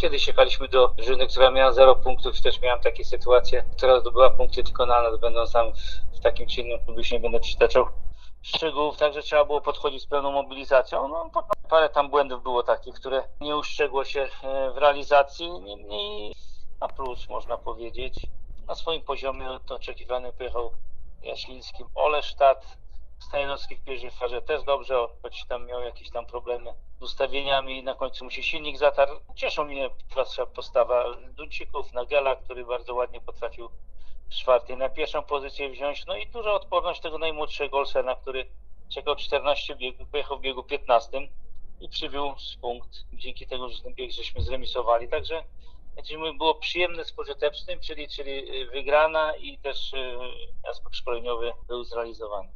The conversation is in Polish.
Kiedyś jechaliśmy do drużyny, która miała 0 punktów i też miałem takie sytuacje, która zdobyła punkty tylko na nas, będąc tam w takim czy innym klubie, już nie będę przytaczał szczegółów, także trzeba było podchodzić z pełną mobilizacją. No, parę tam błędów było takich, które nie uszczegło się w realizacji i na plus można powiedzieć. Na swoim poziomie oczekiwany pojechał Jaśliński Olesztat, Stajnowski w pierwszej farze też dobrze, choć tam miał jakieś tam problemy z ustawieniami i na końcu mu się silnik zatarł. Cieszą mnie postawa Duńczyków, Nagela, który bardzo ładnie potrafił z czwartej na pierwszą pozycję wziąć. No i duża odporność tego najmłodszego Olsena, który czekał 14 biegów, pojechał w biegu 15 i przybił z punkt. Dzięki temu, że ten bieg żeśmy zremisowali. Także było przyjemne z pożytecznym, czyli wygrana i też aspekt szkoleniowy był zrealizowany.